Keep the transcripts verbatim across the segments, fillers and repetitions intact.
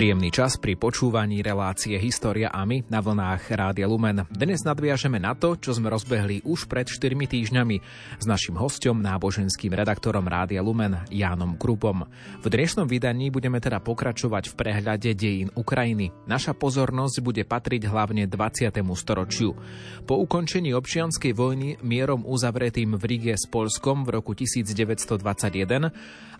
Príjemný čas pri počúvaní relácie História a my na vlnách Rádia Lumen. Dnes nadviažeme na to, čo sme rozbehli už pred štyrmi týždňami s našim hosťom, náboženským redaktorom Rádia Lumen, Jánom Krupom. V dnešnom vydaní budeme teda pokračovať v prehľade dejín Ukrajiny. Naša pozornosť bude patriť hlavne dvadsiatemu storočiu. Po ukončení občianskej vojny mierom uzavretým v Ríge s Poľskom v roku devätnásť dvadsaťjeden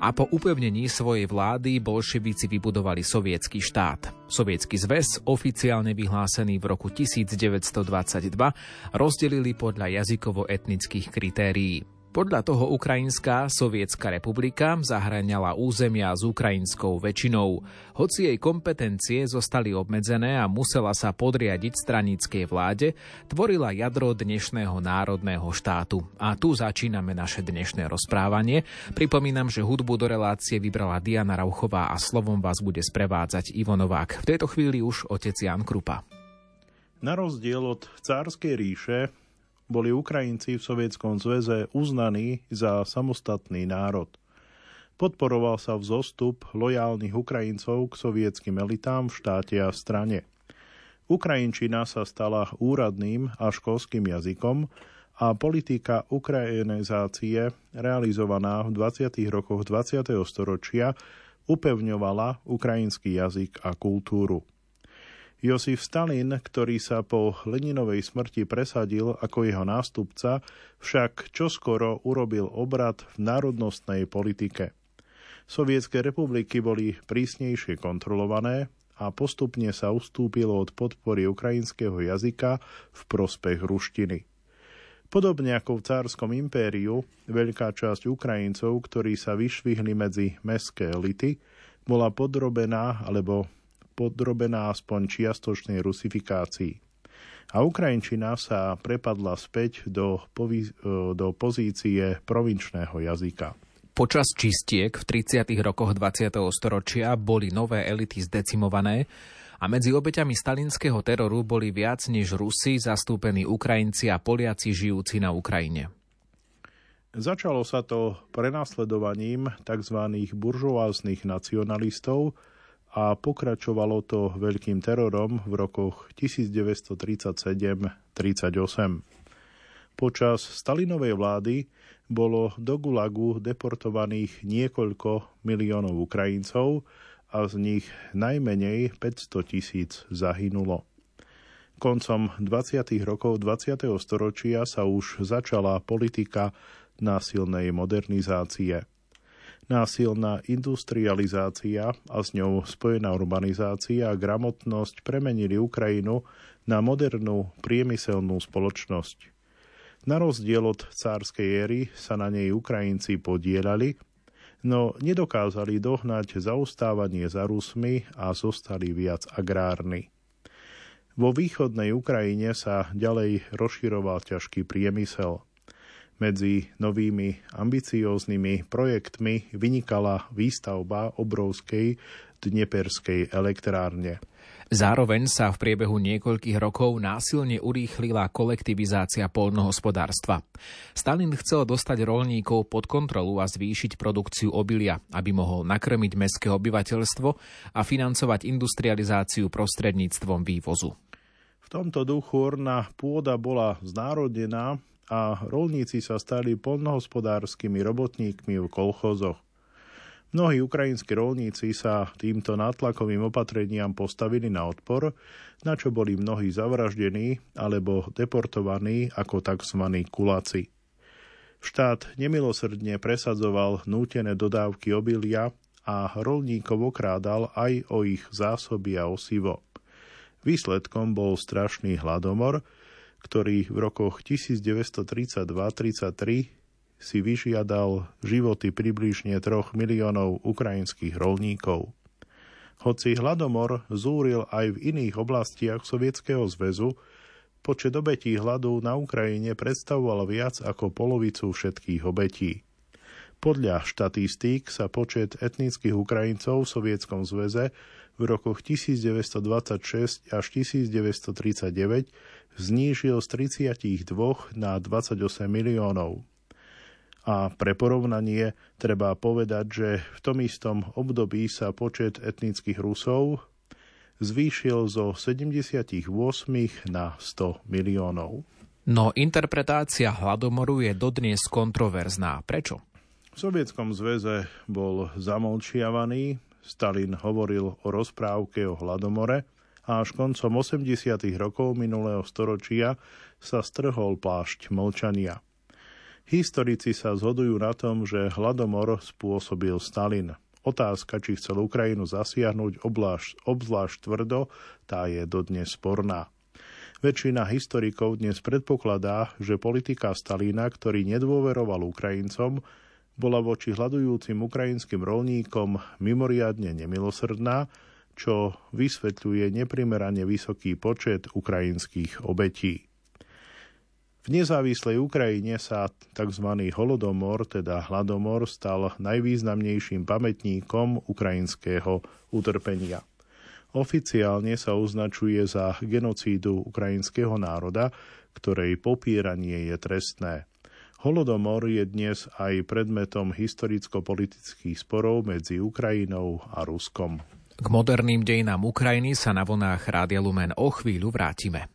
a po upevnení svojej vlády bolševici vybudovali soviet štát. Sovietsky zväz, oficiálne vyhlásený v roku devätnásť dvadsaťdva, rozdelili podľa jazykovo-etnických kritérií. Podľa toho Ukrajinská sovietská republika zahŕňala územia s ukrajinskou väčšinou. Hoci jej kompetencie zostali obmedzené a musela sa podriadiť straníckej vláde, tvorila jadro dnešného národného štátu. A tu začíname naše dnešné rozprávanie. Pripomínam, že hudbu do relácie vybrala Diana Rauchová a slovom vás bude sprevádzať Ivo Novák. V tejto chvíli už otec Ján Krupa. Na rozdiel od cárskej ríše boli Ukrajinci v Sovietskom zväze uznaní za samostatný národ. Podporoval sa vzostup lojálnych Ukrajincov k sovietskym elitám v štáte a strane. Ukrajinčina sa stala úradným a školským jazykom a politika ukrajinizácie, realizovaná v dvadsiatych rokoch dvadsiateho storočia, upevňovala ukrajinský jazyk a kultúru. Jozef Stalin, ktorý sa po Leninovej smrti presadil ako jeho nástupca, však čoskoro urobil obrat v národnostnej politike. Sovietske republiky boli prísnejšie kontrolované a postupne sa ustúpilo od podpory ukrajinského jazyka v prospech ruštiny. Podobne ako v cárskom impériu, veľká časť Ukrajincov, ktorí sa vyšvihli medzi mestské elity, bola podrobená alebo podrobená aspoň čiastočnej rusifikácii. A ukrajinčina sa prepadla späť do, povi- do pozície provinčného jazyka. Počas čistiek v tridsiatych rokoch dvadsiateho storočia boli nové elity zdecimované a medzi obeťami stalinského teroru boli viac než Rusi zastúpení Ukrajinci a Poliaci žijúci na Ukrajine. Začalo sa to prenasledovaním tzv. Buržoáznych nacionalistov, a pokračovalo to veľkým terorom v rokoch devätnásť tridsaťsedem až tridsaťosem. Počas Stalinovej vlády bolo do Gulagu deportovaných niekoľko miliónov Ukrajincov a z nich najmenej päťsto tisíc zahynulo. Koncom dvadsiatych rokov dvadsiateho storočia sa už začala politika násilnej modernizácie. Násilná industrializácia a s ňou spojená urbanizácia a gramotnosť premenili Ukrajinu na modernú priemyselnú spoločnosť. Na rozdiel od cárskej éry sa na nej Ukrajinci podielali, no nedokázali dohnať zaostávanie za Rusmi a zostali viac agrárni. Vo východnej Ukrajine sa ďalej rozširoval ťažký priemysel. Medzi novými ambicióznymi projektmi vynikala výstavba obrovskej dnieperskej elektrárne. Zároveň sa v priebehu niekoľkých rokov násilne urýchlila kolektivizácia poľnohospodárstva. Stalin chcel dostať roľníkov pod kontrolu a zvýšiť produkciu obilia, aby mohol nakrmiť mestské obyvateľstvo a financovať industrializáciu prostredníctvom vývozu. V tomto duchu orná pôda bola znárodnená a roľníci sa stali poľnohospodárskymi robotníkmi v kolchozoch. Mnohí ukrajinskí roľníci sa týmto nátlakovým opatreniam postavili na odpor, na čo boli mnohí zavraždení alebo deportovaní ako tzv. Kuláci. Štát nemilosrdne presadzoval nútené dodávky obilia a roľníkov okrádal aj o ich zásoby a osivo. Výsledkom bol strašný hladomor, ktorý v rokoch devätnásť tridsaťdva až tridsaťtri si vyžiadal životy približne troch miliónov ukrajinských roľníkov. Hoci hladomor zúril aj v iných oblastiach Sovietskeho zväzu, počet obetí hladu na Ukrajine predstavoval viac ako polovicu všetkých obetí. Podľa štatistík sa počet etnických Ukrajincov v Sovietskom zväze v rokoch devätnásť dvadsaťšesť až devätnásť tridsaťdeväť znížil z tridsaťdva na dvadsaťosem miliónov. A pre porovnanie treba povedať, že v tom istom období sa počet etnických Rusov zvýšil zo sedemdesiatosem na sto miliónov. No interpretácia hladomoru je dodnes kontroverzná. Prečo? V Sovietskom zväze bol zamlčiavaný, Stalin hovoril o rozprávke o hladomore a až koncom osemdesiatych rokov minulého storočia sa strhol plášť mlčania. Historici sa zhodujú na tom, že hladomor spôsobil Stalin. Otázka, či chcel Ukrajinu zasiahnuť oblášť, obzvlášť tvrdo, tá je dodnes sporná. Väčšina historikov dnes predpokladá, že politika Stalina, ktorý nedôveroval Ukrajincom, bola voči hladujúcim ukrajinským roľníkom mimoriadne nemilosrdná, čo vysvetľuje neprimerane vysoký počet ukrajinských obetí. V nezávislej Ukrajine sa tzv. Holodomor, teda hladomor, stal najvýznamnejším pamätníkom ukrajinského utrpenia. Oficiálne sa označuje za genocídu ukrajinského národa, ktorej popieranie je trestné. Holodomor je dnes aj predmetom historicko-politických sporov medzi Ukrajinou a Ruskom. K moderným dejinám Ukrajiny sa na vlnách Rádia Lumen o chvíľu vrátime.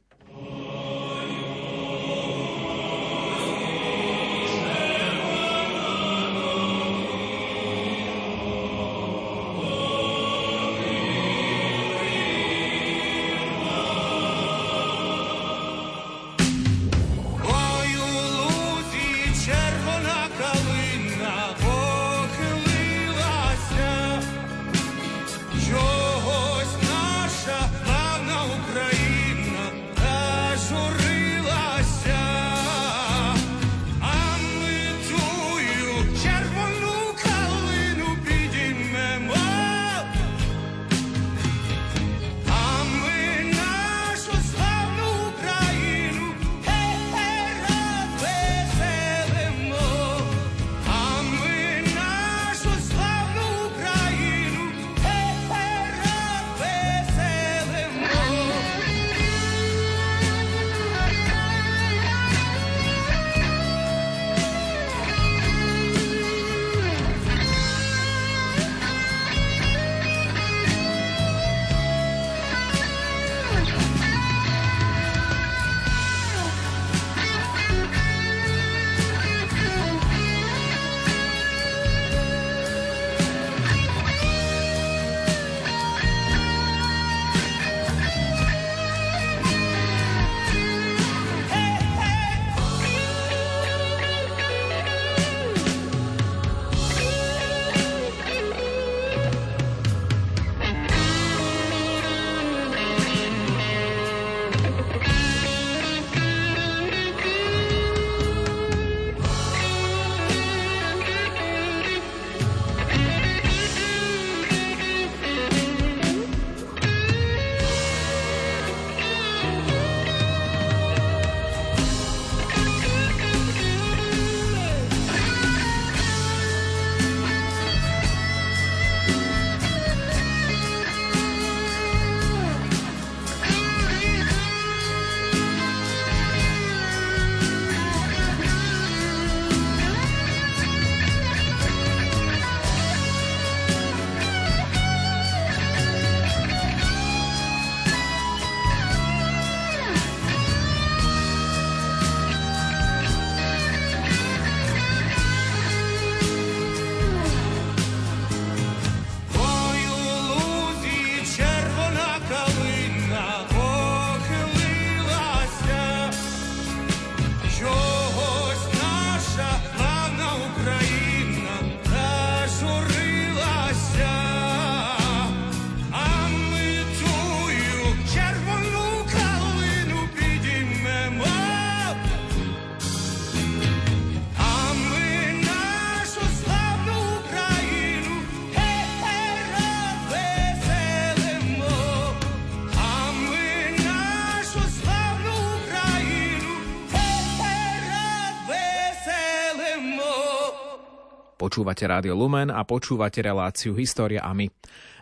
Počúvate Rádio Lumen a počúvate reláciu História a my.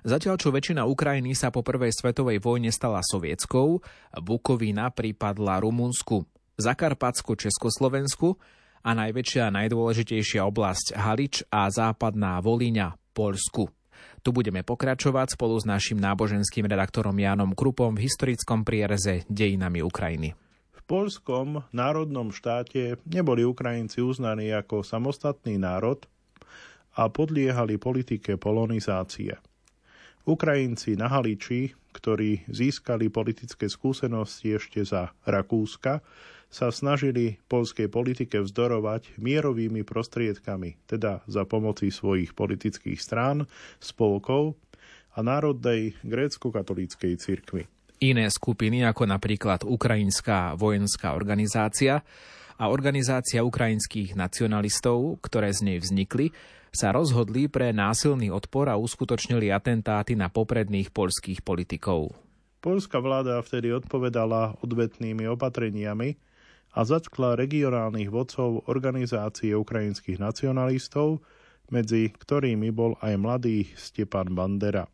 Zatiaľ, čo väčšina Ukrajiny sa po prvej svetovej vojne stala sovietskou, Bukovina pripadla Rumunsku, Zakarpatsko-Československu a najväčšia a najdôležitejšia oblasť Halič a západná Voliňa, Poľsku. Tu budeme pokračovať spolu s našim náboženským redaktorom Jánom Krupom v historickom priereze dejinami Ukrajiny. V poľskom národnom štáte neboli Ukrajinci uznaní ako samostatný národ a podliehali politike polonizácie. Ukrajinci na Haliči, ktorí získali politické skúsenosti ešte za Rakúska, sa snažili poľskej politike vzdorovať mierovými prostriedkami, teda za pomoci svojich politických strán, spolkov a národnej grécko-katolíckej cirkvi. Iné skupiny, ako napríklad Ukrajinská vojenská organizácia a Organizácia ukrajinských nacionalistov, ktoré z nej vznikli, sa rozhodli pre násilný odpor a uskutočnili atentáty na popredných poľských politikov. Poľská vláda vtedy odpovedala odvetnými opatreniami a zatkla regionálnych vodcov Organizácie ukrajinských nacionalistov, medzi ktorými bol aj mladý Stepan Bandera.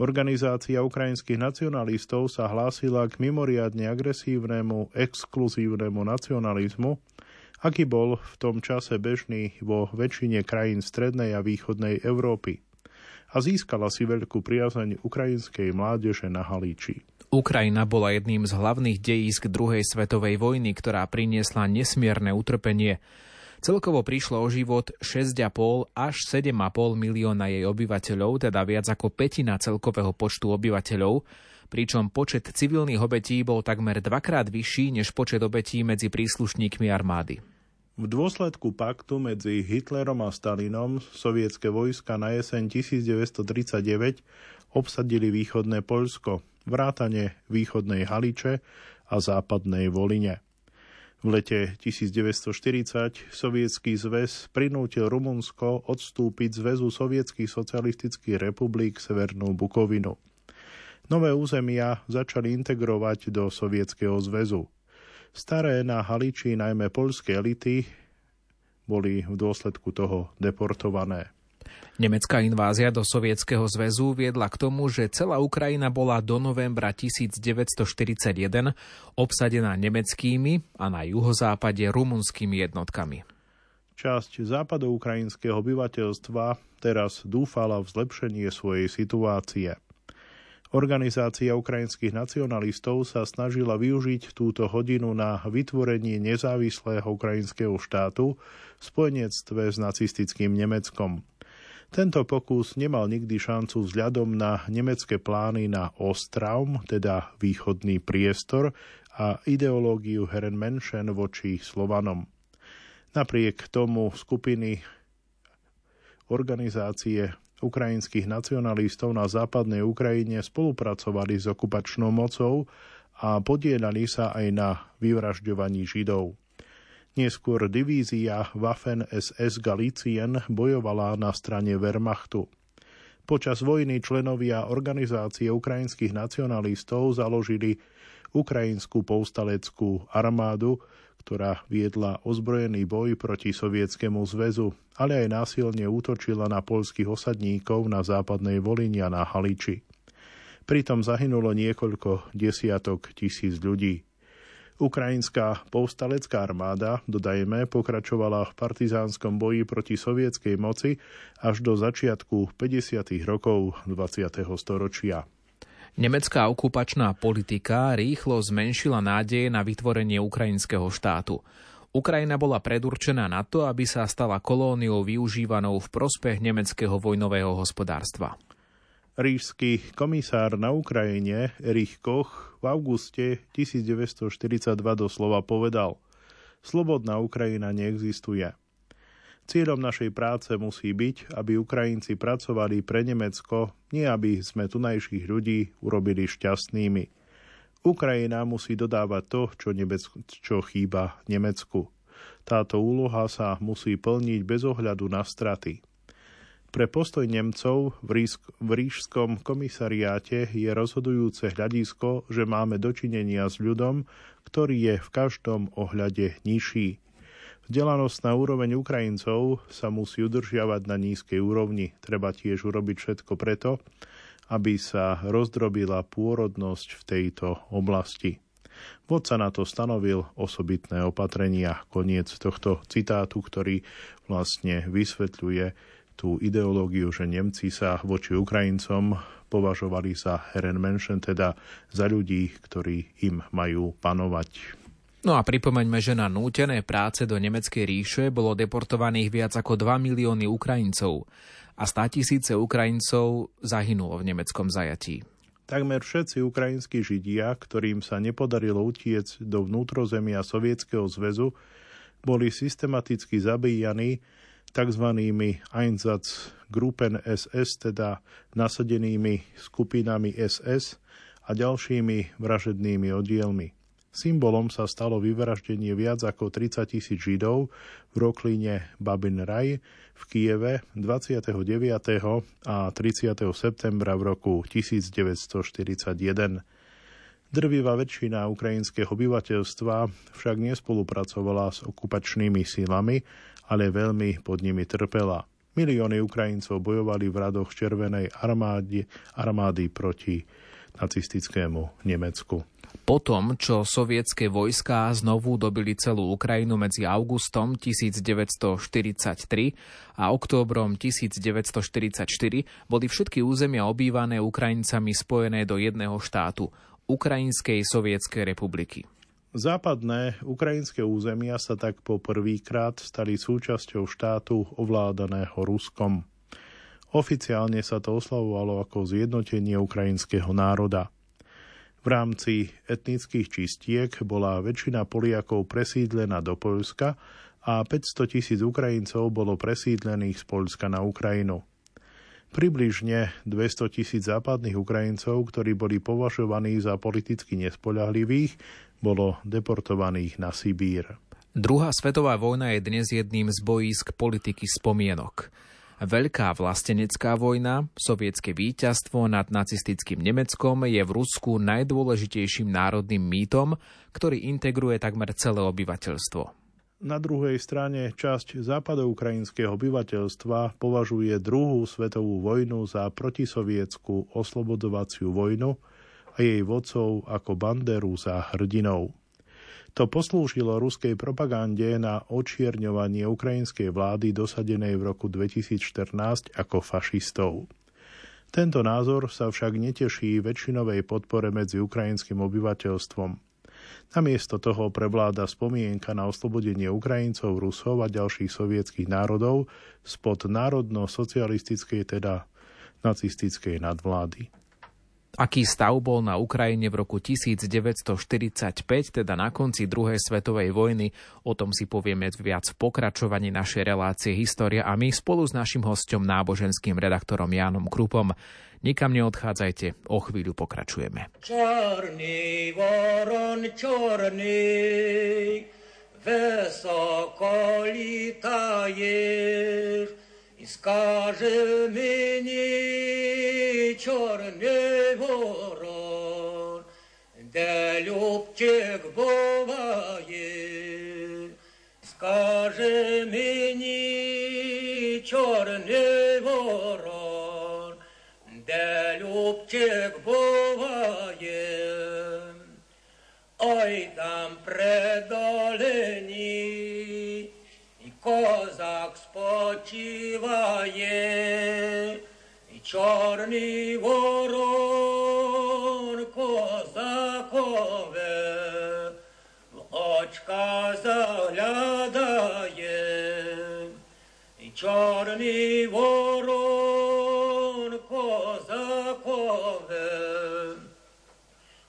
Organizácia ukrajinských nacionalistov sa hlásila k mimoriadne agresívnemu, exkluzívnemu nacionalizmu, aký bol v tom čase bežný vo väčšine krajín strednej a východnej Európy, a získala si veľkú priazeň ukrajinskej mládeže na Halíči. Ukrajina bola jedným z hlavných dejísk druhej svetovej vojny, ktorá priniesla nesmierne utrpenie. Celkovo prišlo o život šesť celá päť až sedem celá päť milióna jej obyvateľov, teda viac ako pätina celkového počtu obyvateľov, pričom počet civilných obetí bol takmer dvakrát vyšší než počet obetí medzi príslušníkmi armády. V dôsledku paktu medzi Hitlerom a Stalinom sovietske vojska na jeseň devätnásť tridsaťdeväť obsadili východné Poľsko, vrátane východnej Haliče a západnej Volyne. V lete devätnásť štyridsať Sovietský zväz prinútil Rumunsko odstúpiť zväzu sovietských socialistických republik Severnú Bukovinu. Nové územia začali integrovať do Sovietskeho zväzu. Staré na Haliči, najmä poľské elity, boli v dôsledku toho deportované. Nemecká invázia do Sovietskeho zväzu viedla k tomu, že celá Ukrajina bola do novembra devätnásť štyridsaťjeden obsadená nemeckými a na juhozápade rumunskými jednotkami. Časť západoukrajinského obyvateľstva teraz dúfala v zlepšenie svojej situácie. Organizácia ukrajinských nacionalistov sa snažila využiť túto hodinu na vytvorenie nezávislého ukrajinského štátu v spojenectve s nacistickým Nemeckom. Tento pokus nemal nikdy šancu vzhľadom na nemecké plány na Ostraum, teda východný priestor, a ideológiu Herrenmenschen voči Slovanom. Napriek tomu skupiny organizácie ukrajinských nacionalistov na západnej Ukrajine spolupracovali s okupačnou mocou a podieľali sa aj na vyvražďovaní Židov. Neskôr divízia Waffen es es Galicien bojovala na strane Wehrmachtu. Počas vojny členovia Organizácie ukrajinských nacionalistov založili Ukrajinskú povstaleckú armádu, ktorá viedla ozbrojený boj proti Sovietskému zväzu, ale aj násilne útočila na poľských osadníkov na západnej Volyni a na Haliči. Pritom zahynulo niekoľko desiatok tisíc ľudí. Ukrajinská povstalecká armáda, dodajme, pokračovala v partizánskom boji proti sovietskej moci až do začiatku päťdesiatych rokov dvadsiateho storočia. Nemecká okupačná politika rýchlo zmenšila nádeje na vytvorenie ukrajinského štátu. Ukrajina bola predurčená na to, aby sa stala kolóniou využívanou v prospech nemeckého vojnového hospodárstva. Ríšsky komisár na Ukrajine Erich Koch v auguste devätnásť štyridsaťdva doslova povedal: "Slobodná Ukrajina neexistuje. Cieľom našej práce musí byť, aby Ukrajinci pracovali pre Nemecko, nie aby sme tunajších ľudí urobili šťastnými. Ukrajina musí dodávať to, čo, Nebecku, čo chýba Nemecku. Táto úloha sa musí plniť bez ohľadu na straty." Pre postoj Nemcov v, Rísk, v Ríšskom komisariáte je rozhodujúce hľadisko, že máme dočinenia s ľudom, ktorý je v každom ohľade nižší. Vzdelanosť na úroveň Ukrajincov sa musí udržiavať na nízkej úrovni. Treba tiež urobiť všetko preto, aby sa rozdrobila pôrodnosť v tejto oblasti. Vodca na to stanovil osobitné opatrenia. Koniec tohto citátu, ktorý vlastne vysvetľuje, tú ideológiu, že Nemci sa voči Ukrajincom považovali za Herrenmenschen, teda za ľudí, ktorí im majú panovať. No a pripomeňme, že na nútené práce do Nemeckej ríše bolo deportovaných viac ako dva milióny Ukrajincov a státisíce Ukrajincov zahynulo v nemeckom zajatí. Takmer všetci ukrajinskí Židia, ktorým sa nepodarilo utiec do vnútrozemia Sovietskeho zväzu, boli systematicky zabíjani tzv. Einsatzgruppen es es, teda nasadenými skupinami es es a ďalšími vražednými oddielmi. Symbolom sa stalo vyvraždenie viac ako tridsaťtisíc Židov v Rokline Babin Jar v Kieve dvadsiateho deviateho a tridsiateho septembra v roku devätnásťstoštyridsaťjeden. Drvivá väčšina ukrajinského obyvateľstva však nespolupracovala s okupačnými silami, ale veľmi pod nimi trpela. Milióny Ukrajincov bojovali v radoch Červenej armády, armády proti nacistickému Nemecku. Potom, čo sovietske vojská znovu dobili celú Ukrajinu medzi augustom devätnásťstoštyridsaťtri a októbrom devätnásťstoštyridsaťštyri, boli všetky územia obývané Ukrajincami spojené do jedného štátu – Ukrajinskej sovietskej republiky. Západné ukrajinské územia sa tak po prvýkrát stali súčasťou štátu ovládaného Ruskom. Oficiálne sa to oslavovalo ako zjednotenie ukrajinského národa. V rámci etnických čistiek bola väčšina Poliakov presídlená do Poľska a päťstotisíc Ukrajincov bolo presídlených z Poľska na Ukrajinu. Približne dvestotisíc západných Ukrajincov, ktorí boli považovaní za politicky nespoľahlivých, bolo deportovaných na Sibír. Druhá svetová vojna je dnes jedným z bojísk politiky spomienok. Veľká vlastenecká vojna, sovietske víťazstvo nad nacistickým Nemeckom je v Rusku najdôležitejším národným mýtom, ktorý integruje takmer celé obyvateľstvo. Na druhej strane časť západoukrajinského obyvateľstva považuje druhú svetovú vojnu za protisovietskú oslobodovaciu vojnu a jej vodcov ako Banderu za hrdinou. To poslúžilo ruskej propagande na očierňovanie ukrajinskej vlády dosadenej v roku dvetisícštrnásť ako fašistov. Tento názor sa však neteší väčšinovej podpore medzi ukrajinským obyvateľstvom. Namiesto toho prevláda spomienka na oslobodenie Ukrajincov, Rusov a ďalších sovietskych národov spod národno-socialistickej, teda nacistickej nadvlády. Aký stav bol na Ukrajine v roku devätnásťstoštyridsaťpäť, teda na konci druhej svetovej vojny, o tom si povieme viac v pokračovaní našej relácie História a my spolu s našim hosťom, náboženským redaktorom Jánom Krupom. Nikam neodchádzajte, o chvíľu pokračujeme. Černý voron černý, vysoko lítaješ, i skáže meni černý voron, kde ľubček bovaje. Skáže meni černý voron, kde ľubček bovaje. Oj tam predolení, kozák spočívaje, i čorný voron kozákové v očka zahľadaje. I čorný voron kozákové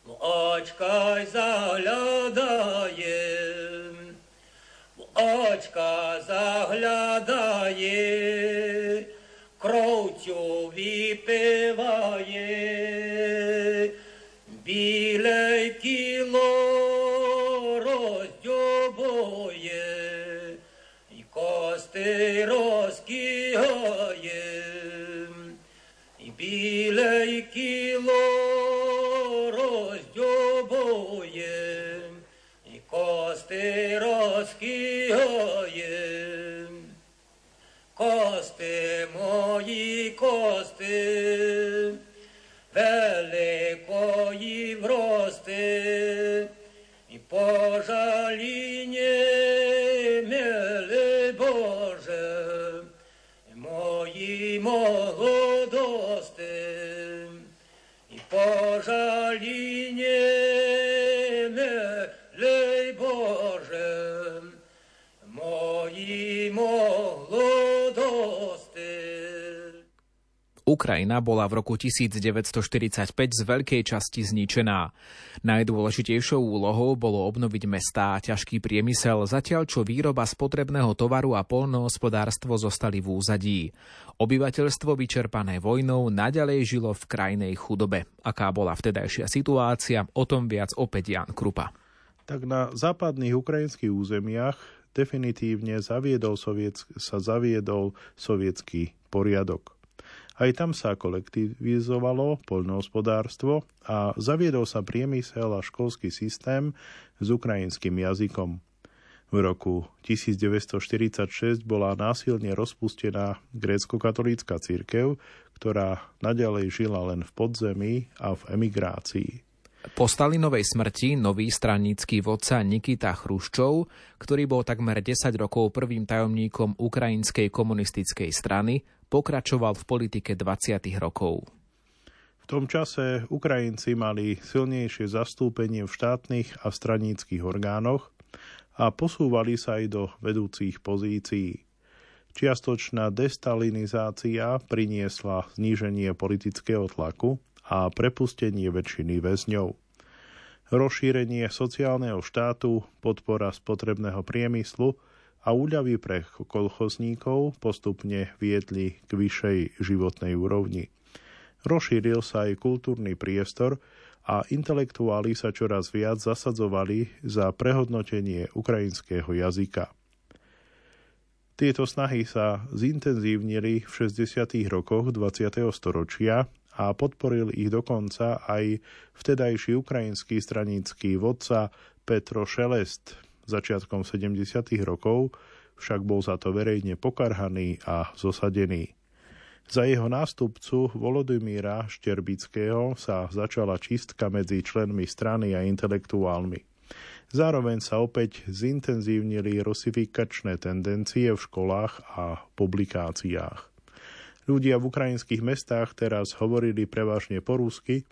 v očka zahľadaje. Очка заглядає, кров'ю випиває, біле тіло роздьобує, і кости розкидає, і біле тіло роздьобує, і кости розкидає. Кости мої, кости, великої врости, і пожаління, милий Боже, мої Ukrajina bola v roku devätnásťstoštyridsaťpäť z veľkej časti zničená. Najdôležitejšou úlohou bolo obnoviť mestá a ťažký priemysel, zatiaľ čo výroba spotrebného tovaru a poľnohospodárstvo zostali v úzadí. Obyvateľstvo vyčerpané vojnou naďalej žilo v krajnej chudobe. Aká bola vtedajšia situácia, o tom viac opäť Ján Krupa. Tak na západných ukrajinských územiach definitívne zaviedol soviet, sa zaviedol sovietský poriadok. Aj tam sa kolektivizovalo poľnohospodárstvo a zaviedol sa priemysel a školský systém s ukrajinským jazykom. V roku devätnásťstoštyridsaťšesť bola násilne rozpustená grécko-katolícka cirkev, ktorá naďalej žila len v podzemí a v emigrácii. Po Stalinovej smrti nový stranícky vodca Nikita Chruščov, ktorý bol takmer desať rokov prvým tajomníkom Ukrajinskej komunistickej strany, pokračoval v politike dvadsiatych rokov. V tom čase Ukrajinci mali silnejšie zastúpenie v štátnych a straníckych orgánoch a posúvali sa aj do vedúcich pozícií. Čiastočná destalinizácia priniesla zníženie politického tlaku a prepustenie väčšiny väzňov. Rozšírenie sociálneho štátu, podpora spotrebného priemyslu a úľavy pre kolchozníkov postupne viedli k vyššej životnej úrovni. Rozšíril sa aj kultúrny priestor a intelektuáli sa čoraz viac zasadzovali za prehodnotenie ukrajinského jazyka. Tieto snahy sa zintenzívnili v šesťdesiatych rokoch dvadsiateho storočia a podporil ich dokonca aj vtedajší ukrajinský stranícky vodca Petro Šelest. Začiatkom sedemdesiatych rokov však bol za to verejne pokarhaný a zosadený. Za jeho nástupcu Volodymíra Šterbického sa začala čistka medzi členmi strany a intelektuálmi. Zároveň sa opäť zintenzívnili rusifikačné tendencie v školách a publikáciách. Ľudia v ukrajinských mestách teraz hovorili prevažne po rusky,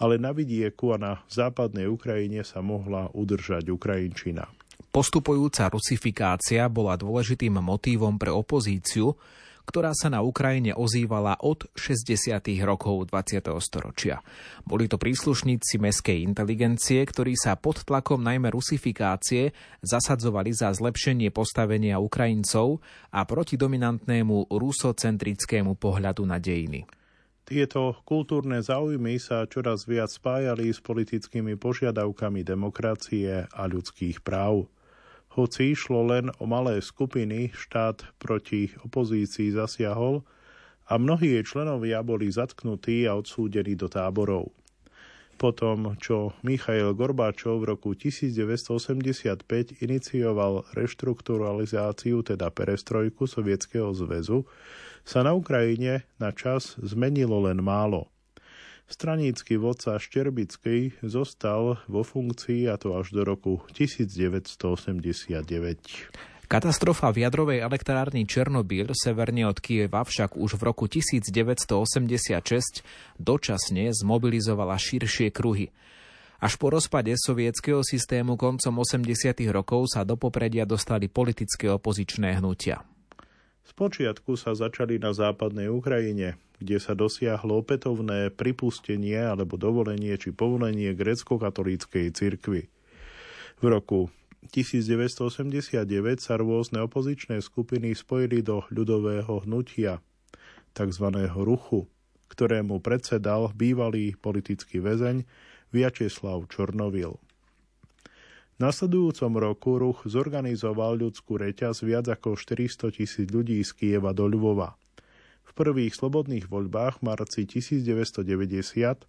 ale na vidieku a na západnej Ukrajine sa mohla udržať ukrajinčina. Postupujúca rusifikácia bola dôležitým motívom pre opozíciu, ktorá sa na Ukrajine ozývala od šesťdesiatych rokov dvadsiateho storočia. Boli to príslušníci mestskej inteligencie, ktorí sa pod tlakom najmä rusifikácie zasadzovali za zlepšenie postavenia Ukrajincov a proti dominantnému rusocentrickému pohľadu na dejiny. Tieto kultúrne záujmy sa čoraz viac spájali s politickými požiadavkami demokracie a ľudských práv. Hoci išlo len o malé skupiny, štát proti opozícii zasiahol a mnohí jej členovia boli zatknutí a odsúdení do táborov. Potom, čo Michail Gorbačov v roku devätnásťstoosemdesiatpäť inicioval reštrukturalizáciu, teda perestrojku Sovietskeho zväzu, sa na Ukrajine na čas zmenilo len málo. Stranícky vodca Šterbický zostal vo funkcii, a to až do roku devätnásťstoosemdesiatdeväť. Katastrofa v jadrovej elektrárni Černobyľ severne od Kyjeva však už v roku devätnásťstoosemdesiatšesť dočasne zmobilizovala širšie kruhy. Až po rozpade sovietskeho systému koncom osemdesiatych rokov sa do popredia dostali politické opozičné hnutia. Spočiatku sa začali na západnej Ukrajine, kde sa dosiahlo opätovné pripustenie alebo dovolenie či povolenie grécko-katolíckej cirkvi. V roku devätnásťstoosemdesiatdeväť sa rôzne opozičné skupiny spojili do ľudového hnutia, takzvaného ruchu, ktorému predsedal bývalý politický väzeň Viačeslav Čornovil. V nasledujúcom roku ruch zorganizoval ľudskú reťaz viac ako štyristotisíc ľudí z Kyjeva do Ľvova. V prvých slobodných voľbách v marci devätnásťstodeväťdesiat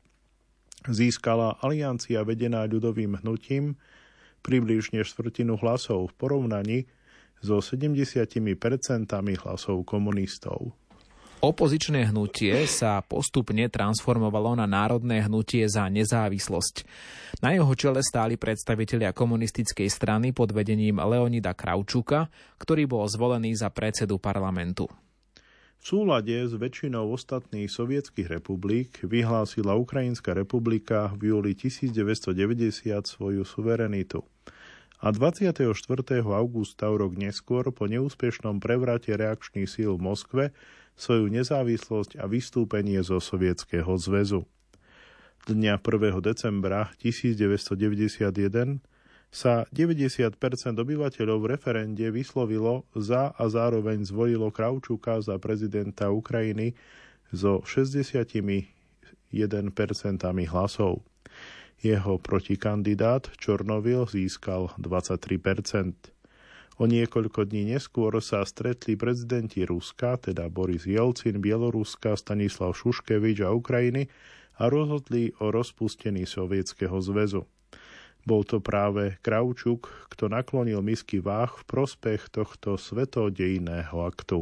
získala aliancia vedená ľudovým hnutím približne štvrtinu hlasov v porovnaní so sedemdesiat percent hlasov komunistov. Opozičné hnutie sa postupne transformovalo na národné hnutie za nezávislosť. Na jeho čele stáli predstavitelia komunistickej strany pod vedením Leonida Kravčuka, ktorý bol zvolený za predsedu parlamentu. V súlade s väčšinou ostatných sovietskych republik vyhlásila Ukrajinská republika v júli devätnásťstodeväťdesiat svoju suverenitu. a dvadsiateho štvrtého augusta o rok neskôr po neúspešnom prevrate reakčných síl v Moskve svoju nezávislosť a vystúpenie zo Sovietskeho zväzu. Dňa prvého decembra tisícdeväťstodeväťdesiatjeden sa deväťdesiat percent obyvateľov v referende vyslovilo za a zároveň zvolilo Kravčuka za prezidenta Ukrajiny so šesťdesiatjeden percent hlasov. Jeho protikandidát Čornovil získal dvadsaťtri percent. O niekoľko dní neskôr sa stretli prezidenti Ruska, teda Boris Jelcin, Bieloruska, Stanislav Šuškevič a Ukrajiny a rozhodli o rozpustení Sovietskeho zväzu. Bol to práve Kravčuk, kto naklonil misky váh v prospech tohto svetodejného aktu.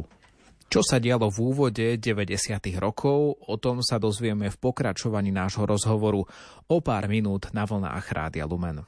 Čo sa dialo v úvode deväťdesiatych rokov, o tom sa dozvieme v pokračovaní nášho rozhovoru o pár minút na vlnách Rádia Lumen.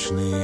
nočných.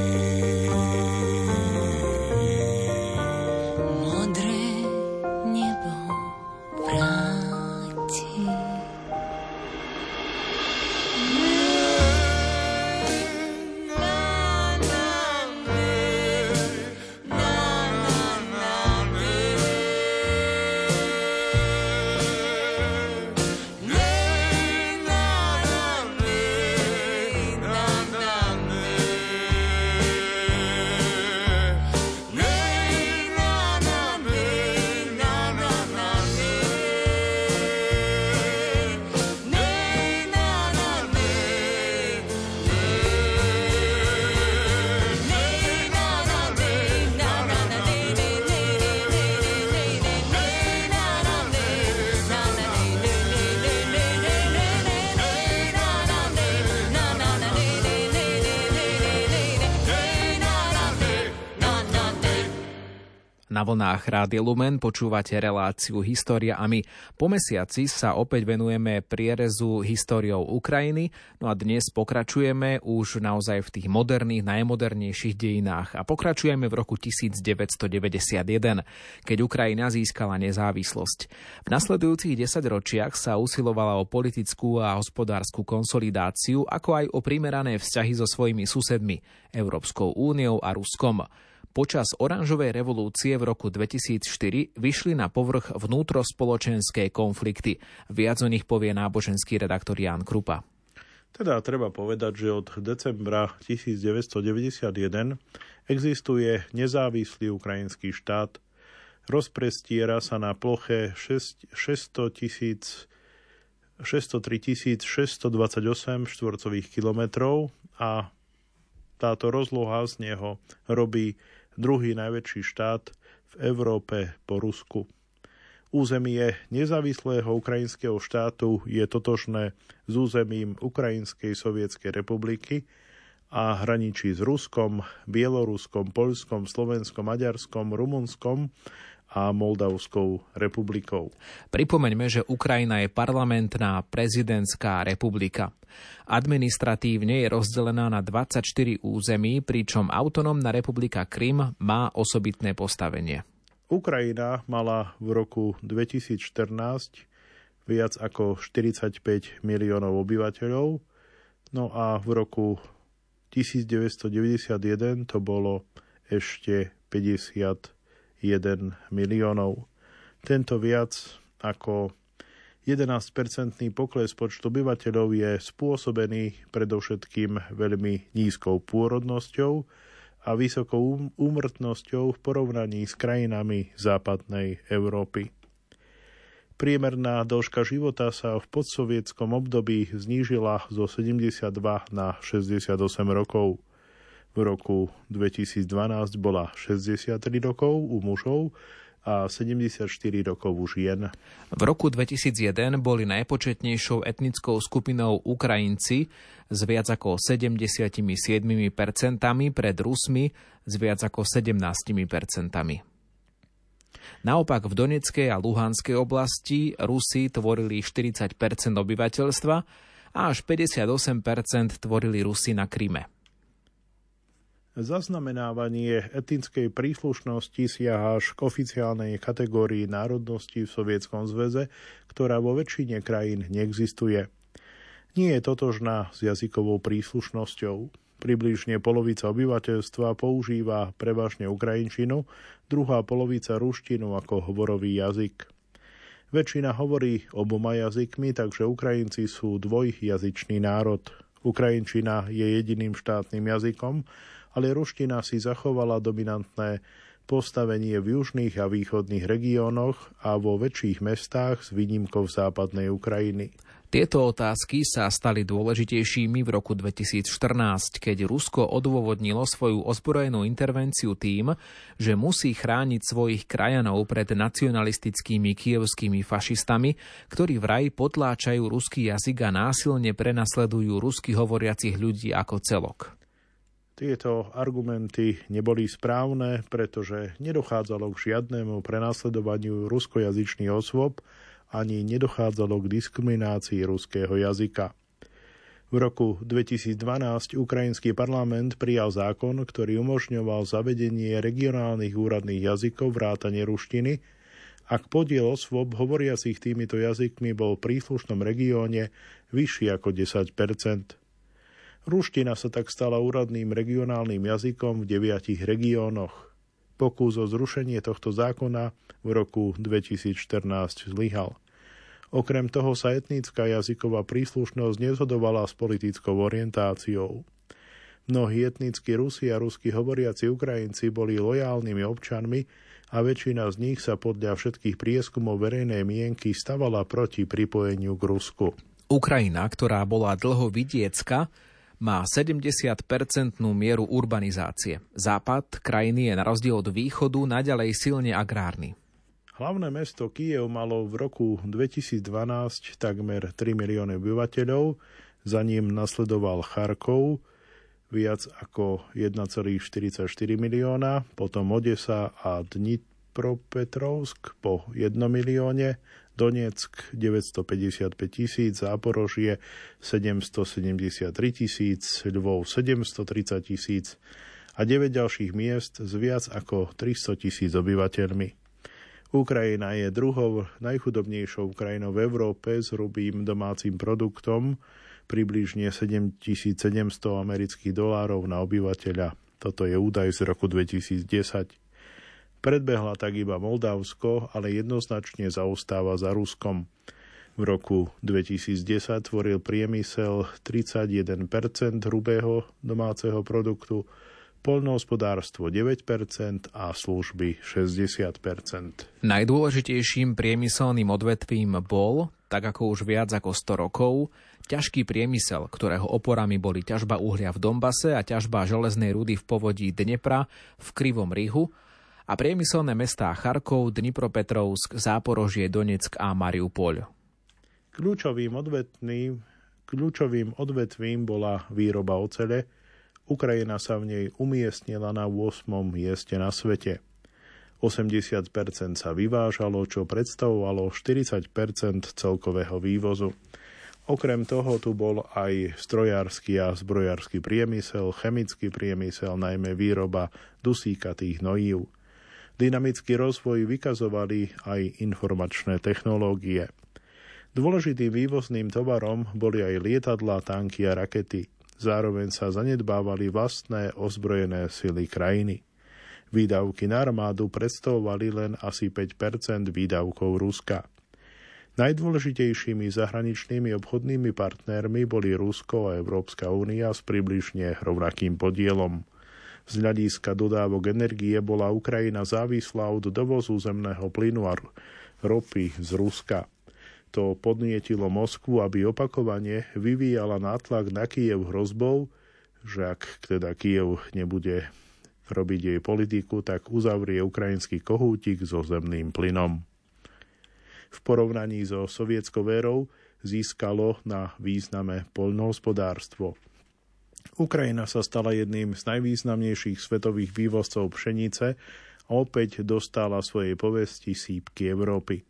Na vlnách Rádia Lumen počúvate reláciu História a my. Po mesiaci sa opäť venujeme prierezu históriou Ukrajiny, no a dnes pokračujeme už naozaj v tých moderných, najmodernejších dejinách a pokračujeme v roku devätnásťstodeväťdesiatjeden, keď Ukrajina získala nezávislosť. V nasledujúcich desaťročiach sa usilovala o politickú a hospodársku konsolidáciu, ako aj o primerané vzťahy so svojimi susedmi, Európskou úniou a Ruskom. Počas oranžovej revolúcie v roku dvetisícštyri vyšli na povrch vnútrospoločenské konflikty. Viac o nich povie náboženský redaktor Ján Krupa. Teda treba povedať, že od decembra devätnásťstodeväťdesiatjeden existuje nezávislý ukrajinský štát. Rozprestiera sa na ploche šesťsto tri tisíc šesťstodvadsaťosem štvorcových kilometrov a táto rozloha z neho robí druhý najväčší štát v Európe po Rusku. Územie nezávislého ukrajinského štátu je totožné s územím Ukrajinskej sovietskej republiky a hraničí s Ruskom, Bieloruskom, Poľskom, Slovenskom, Maďarskom, Rumunskom a Moldavskou republikou. Pripomeňme, že Ukrajina je parlamentná prezidentská republika. Administratívne je rozdelená na dvadsaťštyri území, pričom autonómna republika Krím má osobitné postavenie. Ukrajina mala v roku dvetisícštrnásť viac ako štyridsaťpäť miliónov obyvateľov, no a v roku devätnásťstodeväťdesiatjeden to bolo ešte päťdesiatjeden miliónov. Tento viac ako jedenásťpercentný pokles počtu obyvateľov je spôsobený predovšetkým veľmi nízkou pôrodnosťou a vysokou úmrtnosťou v porovnaní s krajinami západnej Európy. Priemerná dĺžka života sa v podsovietskom období znížila zo sedemdesiatdva na šesťdesiatosem rokov. V roku dvetisícdvanásť bola šesťdesiattri rokov u mužov a sedemdesiatštyri rokov u žien. V roku dvetisícjeden boli najpočetnejšou etnickou skupinou Ukrajinci s viac ako sedemdesiatsedem percent pred Rusmi s viac ako sedemnásť percent. Naopak v Donetskej a Luhanskej oblasti Rusi tvorili štyridsať percent obyvateľstva a až päťdesiatosem percent tvorili Rusi na Kryme. Zaznamenávanie etnickej príslušnosti siaha až k oficiálnej kategórii národnosti v Sovietskom zväze, ktorá vo väčšine krajín neexistuje. Nie je totožná s jazykovou príslušnosťou. Približne polovica obyvateľstva používa prevažne ukrajinčinu, druhá polovica ruštinu ako hovorový jazyk. Väčšina hovorí oboma jazykmi, takže Ukrajinci sú dvojjazyčný národ. Ukrajinčina je jediným štátnym jazykom, ale ruština si zachovala dominantné postavenie v južných a východných regiónoch a vo väčších mestách s výnimkou západnej Ukrajiny. Tieto otázky sa stali dôležitejšími v roku dvetisícštrnásť, keď Rusko odôvodnilo svoju ozbrojenú intervenciu tým, že musí chrániť svojich krajanov pred nacionalistickými kievskými fašistami, ktorí vraj potláčajú ruský jazyk a násilne prenasledujú rusky hovoriacich ľudí ako celok. Tieto argumenty neboli správne, pretože nedochádzalo k žiadnemu prenasledovaniu ruskojazyčných osôb ani nedochádzalo k diskriminácii ruského jazyka. V roku dvetisícdvanásť ukrajinský parlament prijal zákon, ktorý umožňoval zavedenie regionálnych úradných jazykov vrátane ruštiny, ak podiel osôb hovoriacich týmito jazykmi bol v príslušnom regióne vyšší ako desať percent. Ruština sa tak stala úradným regionálnym jazykom v deviatich regiónoch. Pokus o zrušenie tohto zákona v roku dvetisícštrnásť zlyhal. Okrem toho sa etnická jazyková príslušnosť nezhodovala s politickou orientáciou. Mnohí etnickí Rusi a rusky hovoriaci Ukrajinci boli lojálnymi občanmi a väčšina z nich sa podľa všetkých prieskumov verejnej mienky stavala proti pripojeniu k Rusku. Ukrajina, ktorá bola dlho vidiecka, má sedemdesiat percentnú mieru urbanizácie. Západ krajiny je na rozdiel od východu naďalej silne agrárny. Hlavné mesto Kyjev malo v roku dvetisícdvanásť takmer tri milióny obyvateľov, za ním nasledoval Charkov, viac ako jeden celá štyridsaťštyri milióna, potom Odesa a Dnipropetrovsk po jednom milióne, Donetsk deväťstopäťdesiatpäť tisíc, Záporožie sedemstosedemdesiattri tisíc, Lvov sedemstotridsať tisíc a deväť ďalších miest s viac ako tristo tisíc obyvateľmi. Ukrajina je druhou najchudobnejšou krajinou v Európe s hrubým domácim produktom približne sedemtisícsedemsto amerických dolárov na obyvateľa. Toto je údaj z roku dvetisícdesať. Predbehla tak iba Moldavsko, ale jednoznačne zaostáva za Ruskom. V roku dvetisícdesať tvoril priemysel tridsaťjeden percent hrubého domáceho produktu, poľnohospodárstvo deväť percent a služby šesťdesiat percent. Najdôležitejším priemyselným odvetvím bol, tak ako už viac ako sto rokov, ťažký priemysel, ktorého oporami boli ťažba uhlia v Dombase a ťažba železnej rudy v povodí Dnepra v Krivom Rihu, a priemyselné mestá Charkov, Dnipropetrovsk, Záporožie, Donetsk a Mariupol. Kľúčovým odvetvím, kľúčovým odvetvím bola výroba ocele. Ukrajina sa v nej umiestnila na ôsmom mieste na svete. osemdesiat percent sa vyvážalo, čo predstavovalo štyridsať percent celkového vývozu. Okrem toho tu bol aj strojársky a zbrojársky priemysel, chemický priemysel, najmä výroba dusíkatých hnojív. Dynamický rozvoj vykazovali aj informačné technológie. Dôležitým vývozným tovarom boli aj lietadlá, tanky a rakety. Zároveň sa zanedbávali vlastné ozbrojené sily krajiny. Výdavky na armádu predstavovali len asi päť percent výdavkov Ruska. Najdôležitejšími zahraničnými obchodnými partnermi boli Rusko a Európska únia s približne rovnakým podielom. Z hľadiska dodávok energie bola Ukrajina závislá od dovozu zemného plynu a ropy z Ruska. To podnietilo Moskvu, aby opakovane vyvíjala nátlak na Kyjev hrozbou, že ak teda Kyjev nebude robiť jej politiku, tak uzavrie ukrajinský kohútik so zemným plynom. V porovnaní so sovietskou érou získalo na význame poľnohospodárstvo. Ukrajina sa stala jedným z najvýznamnejších svetových vývozcov pšenice a opäť dostala svojej povesti sípky Európy.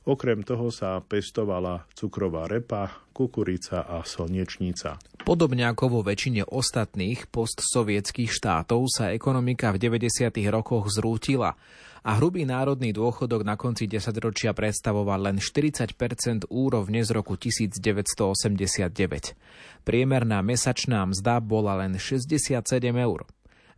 Okrem toho sa pestovala cukrová repa, kukurica a slnečnica. Podobne ako vo väčšine ostatných postsovietskych štátov sa ekonomika v deväťdesiatych rokoch zrútila a hrubý národný dôchodok na konci desaťročia predstavoval len štyridsať percent úrovne z roku devätnásťstoosemdesiatdeväť. Priemerná mesačná mzda bola len šesťdesiatsedem eur.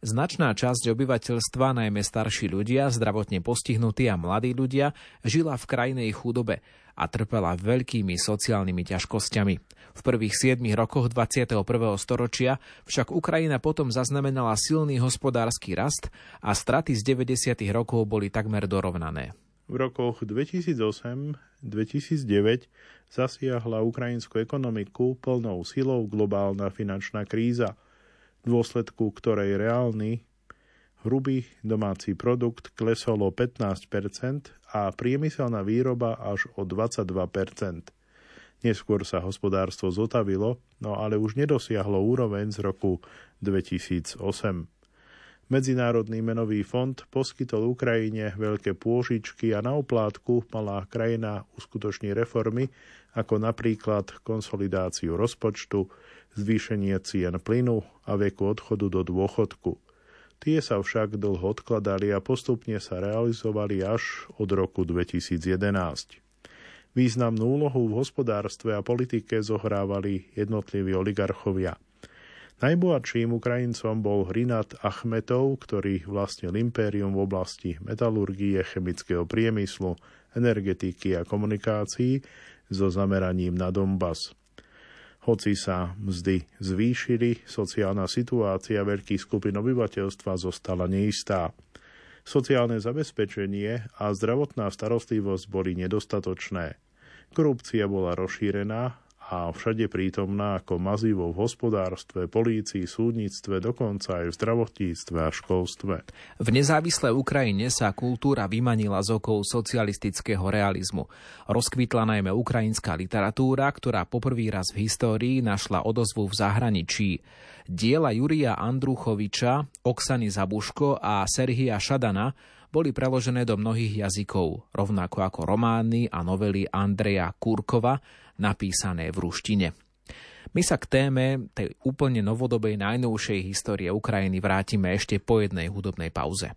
Značná časť obyvateľstva, najmä starší ľudia, zdravotne postihnutí a mladí ľudia, žila v krajnej chudobe a trpela veľkými sociálnymi ťažkosťami. V prvých siedmich rokoch dvadsiateho prvého storočia však Ukrajina potom zaznamenala silný hospodársky rast a straty z deväťdesiatych rokov boli takmer dorovnané. V rokoch dvetisícosem dvetisícdeväť zasiahla ukrajinskú ekonomiku plnou silou globálna finančná kríza, v dôsledku ktorej reálny hrubý domáci produkt klesol o pätnásť percent a priemyselná výroba až o dvadsaťdva percent. Neskôr sa hospodárstvo zotavilo, no ale už nedosiahlo úroveň z roku dvetisícosem. Medzinárodný menový fond poskytol Ukrajine veľké pôžičky a na oplátku mala krajina uskutoční reformy, ako napríklad konsolidáciu rozpočtu, zvýšenie cien plynu a veku odchodu do dôchodku. Tie sa však dlho odkladali a postupne sa realizovali až od roku dvetisíc jedenásť. Významnú úlohu v hospodárstve a politike zohrávali jednotliví oligarchovia. Najbohatším Ukrajincom bol Hrinat Achmetov, ktorý vlastnil impérium v oblasti metalurgie, chemického priemyslu, energetiky a komunikácií so zameraním na Dombaš. Hoci sa mzdy zvýšili, sociálna situácia veľkých skupín obyvateľstva zostala neistá. Sociálne zabezpečenie a zdravotná starostlivosť boli nedostatočné. Korupcia bola rozšírená a všade prítomná ako mazivo v hospodárstve, polícii, súdnictve, dokonca aj v zdravotníctve a školstve. V nezávislej Ukrajine sa kultúra vymanila z okov socialistického realizmu. Rozkvitla najmä ukrajinská literatúra, ktorá poprvý raz v histórii našla odozvu v zahraničí. Diela Jurija Andruchoviča, Oksany Zabuško a Serhia Šadana boli preložené do mnohých jazykov, rovnako ako romány a novely Andreja Kurkova, napísané v ruštine. My sa k téme tej úplne novodobej najnovšej histórie Ukrajiny vrátime ešte po jednej hudobnej pauze.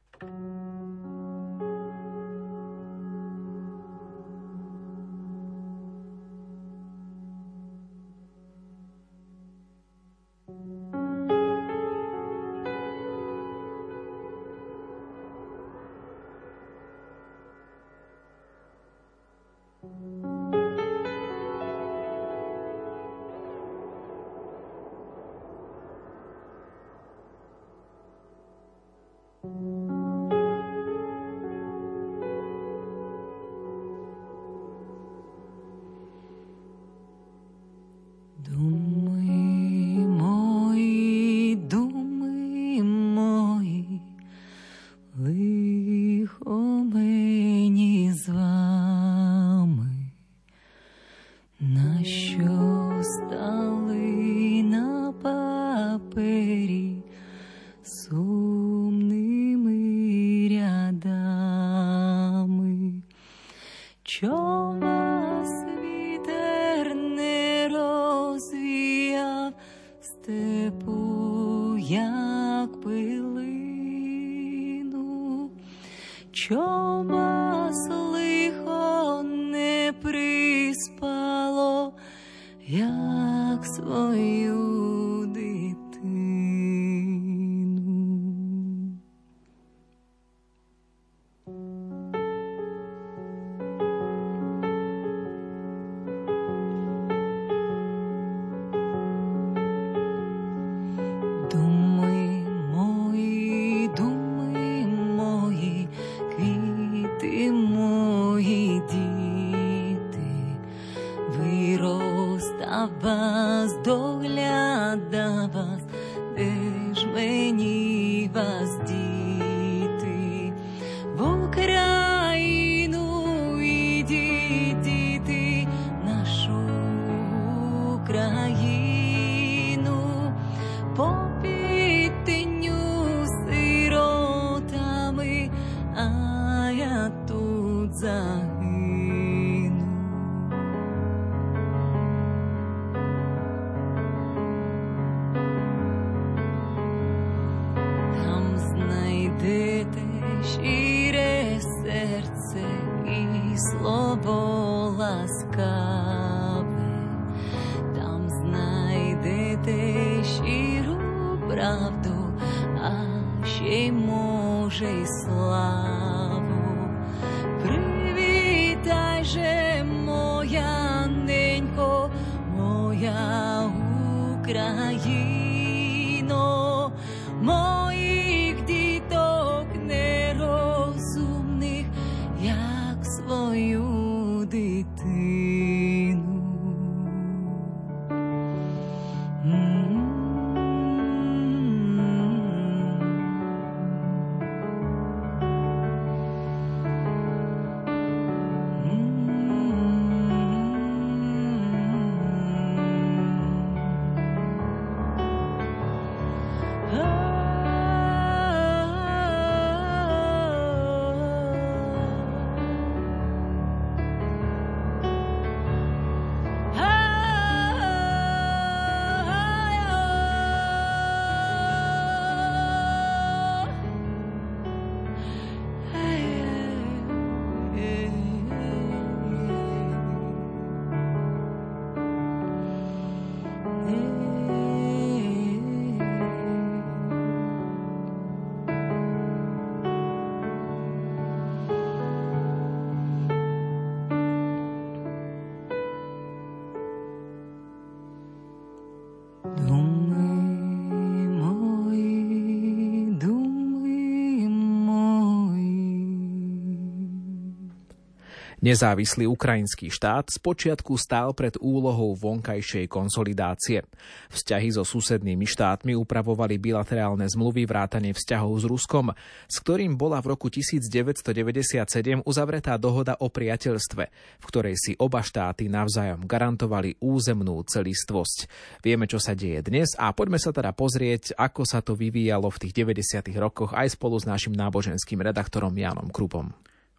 Nezávislý ukrajinský štát spočiatku stál pred úlohou vonkajšej konsolidácie. Vzťahy so susednými štátmi upravovali bilaterálne zmluvy vrátane vzťahov s Ruskom, s ktorým bola v roku devätnásťstodeväťdesiatsedem uzavretá dohoda o priateľstve, v ktorej si oba štáty navzájom garantovali územnú celistvosť. Vieme, čo sa deje dnes a poďme sa teda pozrieť, ako sa to vyvíjalo v tých deväťdesiatych rokoch aj spolu s našim náboženským redaktorom Jánom Krupom.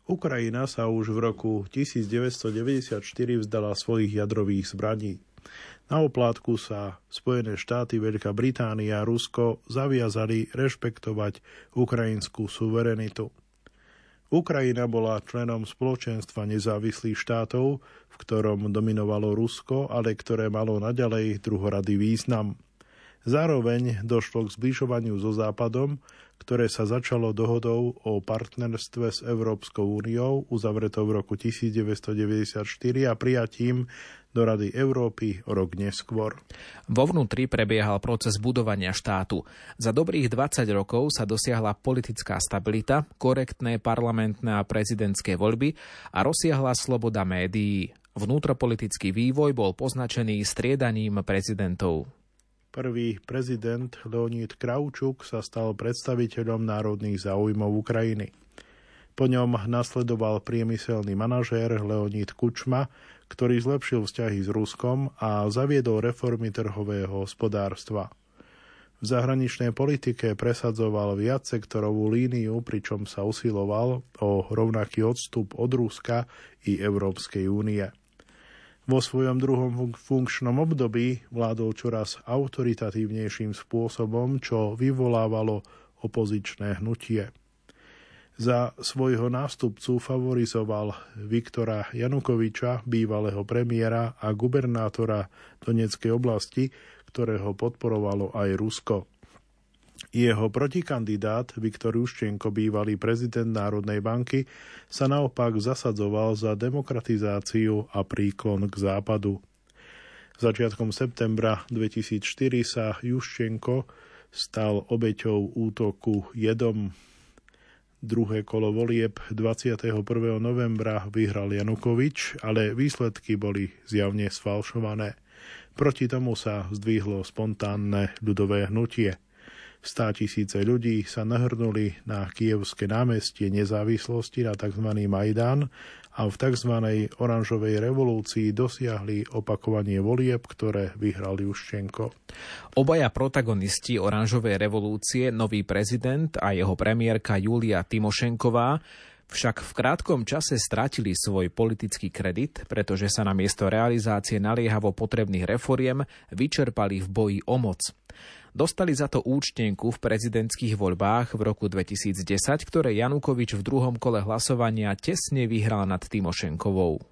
Ukrajina sa už v roku devätnásťstodeväťdesiatštyri vzdala svojich jadrových zbraní. Na oplátku sa Spojené štáty, Veľká Británia a Rusko zaviazali rešpektovať ukrajinskú suverenitu. Ukrajina bola členom Spoločenstva nezávislých štátov, v ktorom dominovalo Rusko, ale ktoré malo naďalej druhoradý význam. Zároveň došlo k zbližovaniu so Západom, ktoré sa začalo dohodou o partnerstve s Európskou úniou, uzavretou v roku devätnásťstodeväťdesiatštyri a prijatím do Rady Európy rok neskôr. Vo vnútri prebiehal proces budovania štátu. Za dobrých dvadsať rokov sa dosiahla politická stabilita, korektné parlamentné a prezidentské voľby a rozsiahla sloboda médií. Vnútropolitický vývoj bol poznačený striedaním prezidentov. Prvý prezident Leonid Kravčuk sa stal predstaviteľom národných záujmov Ukrajiny. Po ňom nasledoval priemyselný manažér Leonid Kučma, ktorý zlepšil vzťahy s Ruskom a zaviedol reformy trhového hospodárstva. V zahraničnej politike presadzoval viacsektorovú líniu, pričom sa usiloval o rovnaký odstup od Ruska i Európskej únie. Vo svojom druhom funkčnom období vládol čoraz autoritatívnejším spôsobom, čo vyvolávalo opozičné hnutie. Za svojho nástupcu favorizoval Viktora Janukoviča, bývalého premiéra a gubernátora Donetskej oblasti, ktorého podporovalo aj Rusko. Jeho protikandidát Viktor Juščenko, bývalý prezident Národnej banky, sa naopak zasadzoval za demokratizáciu a príklon k Západu. Začiatkom septembra dvetisícštyri sa Juščenko stal obeťou útoku jedom. Druhé kolo volieb dvadsiateho prvého novembra vyhral Janukovič, ale výsledky boli zjavne sfalšované. Proti tomu sa zdvihlo spontánne ľudové hnutie. Státisíce ľudí sa nahrnuli na Kyjevské námestie Nezávislosti, na tzv. Majdán, a v tzv. Oranžovej revolúcii dosiahli opakovanie volieb, ktoré vyhral Juščenko. Obaja protagonisti Oranžovej revolúcie, nový prezident a jeho premiérka Julia Timošenková, však v krátkom čase stratili svoj politický kredit, pretože sa namiesto realizácie naliehavo potrebných reforiem vyčerpali v boji o moc. Dostali za to účtenku v prezidentských voľbách v roku dvetisícdesať, ktoré Janukovič v druhom kole hlasovania tesne vyhral nad Timošenkovou.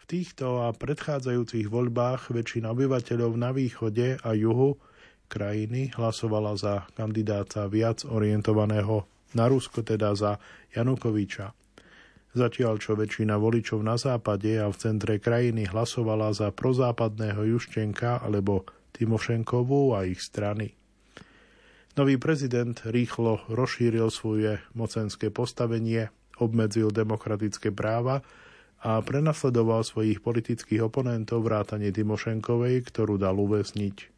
V týchto a predchádzajúcich voľbách väčšina obyvateľov na východe a juhu krajiny hlasovala za kandidáta viac orientovaného na Rusko, teda za Janukoviča. Zatiaľ čo väčšina voličov na západe a v centre krajiny hlasovala za prozápadného Juščenka alebo Timošenkovú a ich strany. Nový prezident rýchlo rozšíril svoje mocenské postavenie, obmedzil demokratické práva a prenasledoval svojich politických oponentov vrátane Timošenkovej, ktorú dal uväzniť.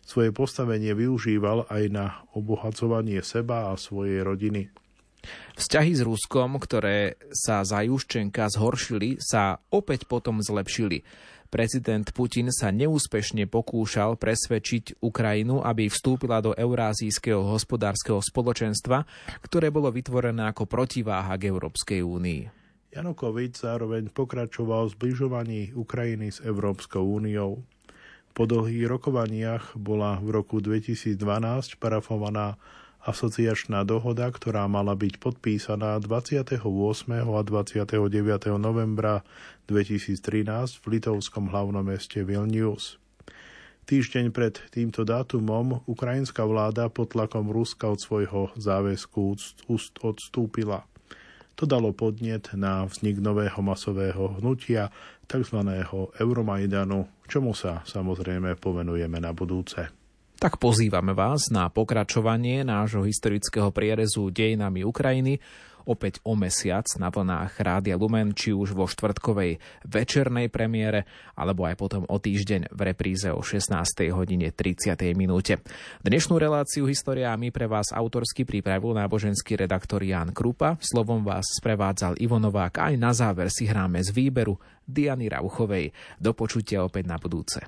Svoje postavenie využíval aj na obohacovanie seba a svojej rodiny. Vzťahy s Ruskom, ktoré sa za Juščenka zhoršili, sa opäť potom zlepšili. Prezident Putin sa neúspešne pokúšal presvedčiť Ukrajinu, aby vstúpila do Eurázijského hospodárskeho spoločenstva, ktoré bolo vytvorené ako protiváha k Európskej únii. Janukovič zároveň pokračoval v zbližovaní Ukrajiny s Európskou úniou. Po dlhých rokovaniach bola v roku dvetisícdvanásť parafovaná asociačná dohoda, ktorá mala byť podpísaná dvadsiateho ôsmeho a dvadsiateho deviateho novembra dvetisíctrinásť v litovskom hlavnom meste Vilnius. Týždeň pred týmto dátumom ukrajinská vláda pod tlakom Ruska od svojho záväzku odstúpila. To dalo podnet na vznik nového masového hnutia, tzv. Euromajdanu, čomu sa samozrejme povenujeme na budúce. Tak pozývame vás na pokračovanie nášho historického prierezu dejinami Ukrajiny opäť o mesiac na vlnách Rádia Lumen, či už vo štvrtkovej večernej premiére, alebo aj potom o týždeň v repríze o šestnástej hodine tridsiatej minúte. Dnešnú reláciu História a my pre vás autorsky pripravil náboženský redaktor Ján Krupa, slovom vás sprevádzal Ivo Novák, aj na záver si hráme z výberu Diany Rauchovej. Do počutia opäť na budúce.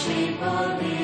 naši boli.